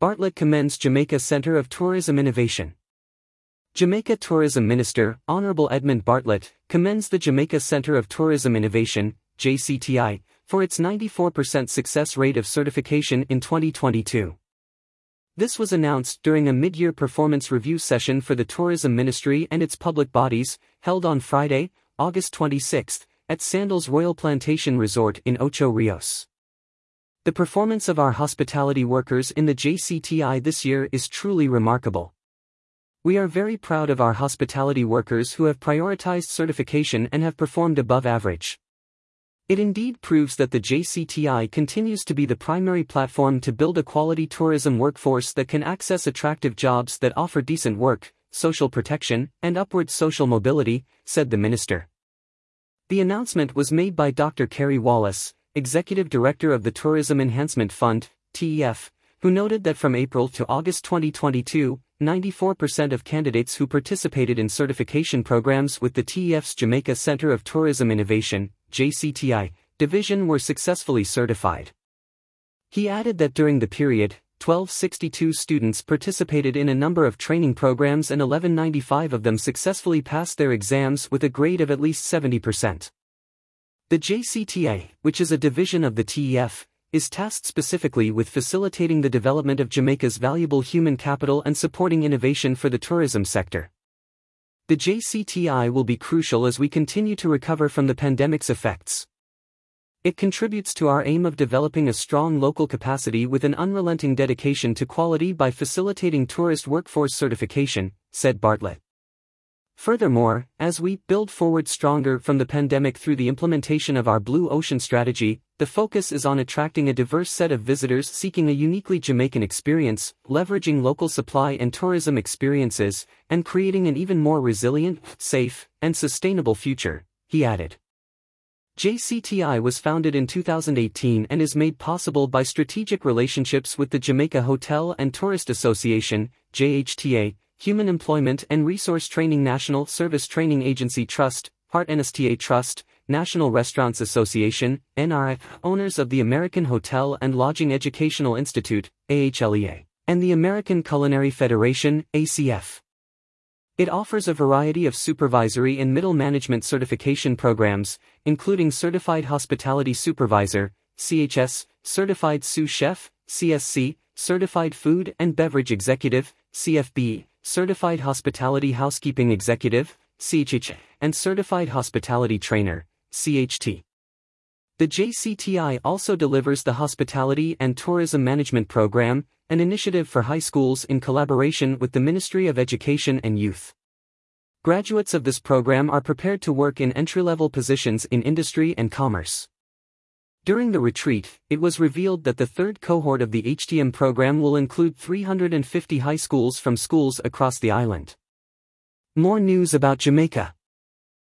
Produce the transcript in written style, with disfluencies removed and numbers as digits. Bartlett commends Jamaica Center of Tourism Innovation. Jamaica Tourism Minister, Honorable Edmund Bartlett, commends the Jamaica Center of Tourism Innovation, JCTI, for its 94% success rate of certification in 2022. This was announced during a mid-year performance review session for the Tourism Ministry and its public bodies, held on Friday, August 26, at Sandals Royal Plantation Resort in Ocho Rios. The performance of our hospitality workers in the JCTI this year is truly remarkable. We are very proud of our hospitality workers who have prioritized certification and have performed above average. It indeed proves that the JCTI continues to be the primary platform to build a quality tourism workforce that can access attractive jobs that offer decent work, social protection, and upward social mobility, said the minister. The announcement was made by Dr. Kerry Wallace, Executive Director of the Tourism Enhancement Fund, TEF, who noted that from April to August 2022, 94% of candidates who participated in certification programs with the TEF's Jamaica Center of Tourism Innovation, JCTI, division were successfully certified. He added that during the period, 1,262 students participated in a number of training programs and 1,195 of them successfully passed their exams with a grade of at least 70%. The JCTI, which is a division of the TEF, is tasked specifically with facilitating the development of Jamaica's valuable human capital and supporting innovation for the tourism sector. The JCTI will be crucial as we continue to recover from the pandemic's effects. It contributes to our aim of developing a strong local capacity with an unrelenting dedication to quality by facilitating tourist workforce certification, said Bartlett. Furthermore, as we build forward stronger from the pandemic through the implementation of our Blue Ocean Strategy, the focus is on attracting a diverse set of visitors seeking a uniquely Jamaican experience, leveraging local supply and tourism experiences, and creating an even more resilient, safe, and sustainable future, he added. JCTI was founded in 2018 and is made possible by strategic relationships with the Jamaica Hotel and Tourist Association, JHTA, Human Employment and Resource Training National Service Training Agency Trust, Heart NSTA Trust, National Restaurants Association, NRA, owners of the American Hotel and Lodging Educational Institute, AHLEA, and the American Culinary Federation, ACF. It offers a variety of supervisory and middle management certification programs, including Certified Hospitality Supervisor, CHS, Certified Sous Chef, CSC, Certified Food and Beverage Executive, CFB, Certified Hospitality Housekeeping Executive, CHH, and Certified Hospitality Trainer, CHT. The JCTI also delivers the Hospitality and Tourism Management Program, an initiative for high schools in collaboration with the Ministry of Education and Youth. Graduates of this program are prepared to work in entry-level positions in industry and commerce. During the retreat, it was revealed that the third cohort of the HTM program will include 350 high schools from schools across the island. More news about Jamaica.